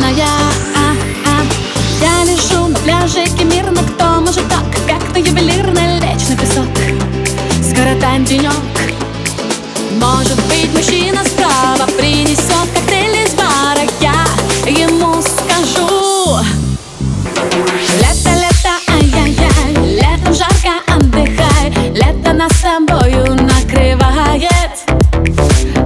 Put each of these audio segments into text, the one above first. пьяная. Я лежу на пляже мирно, кто может так как-то ювелирно лечь на песок, скоротать денек. Может быть, мужчина справа принесет коктейль из бара, я ему скажу: лето, лето, ай-яй-яй, летом жарко, отдыхай, лето нас с тобою накрывает.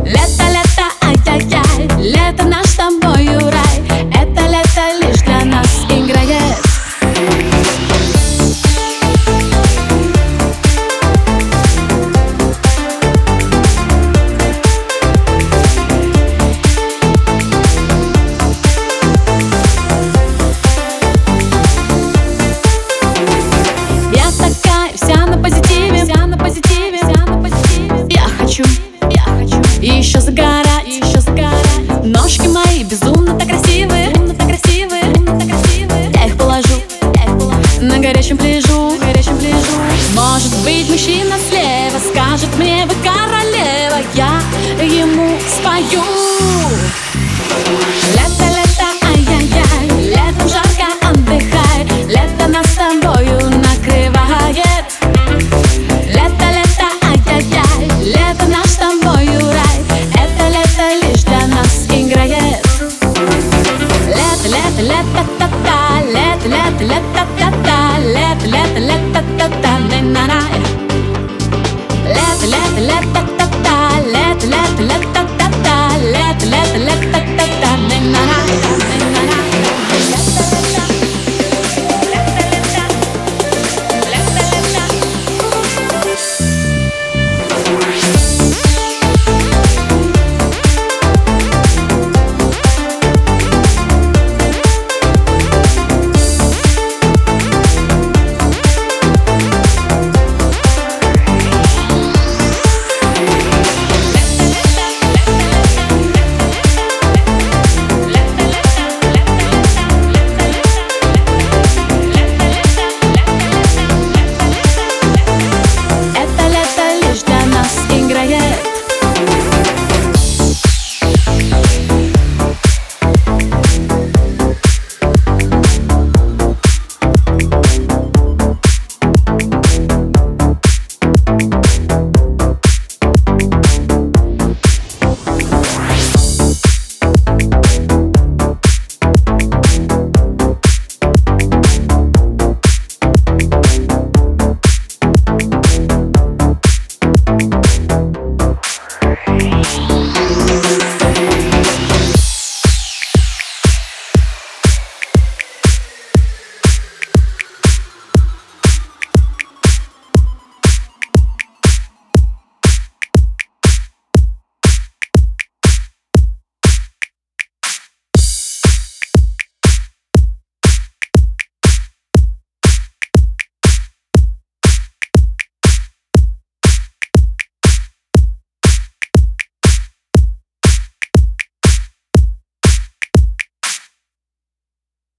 Лето, лето, ай-яй-яй, лето наш с тобою рай, это лето лишь для нас играет. Еще загорать, ножки мои безумно так красивые, я их положу, на горячем пляжу, Может быть, мужчина слева скажет мне: вы королева, я ему спою.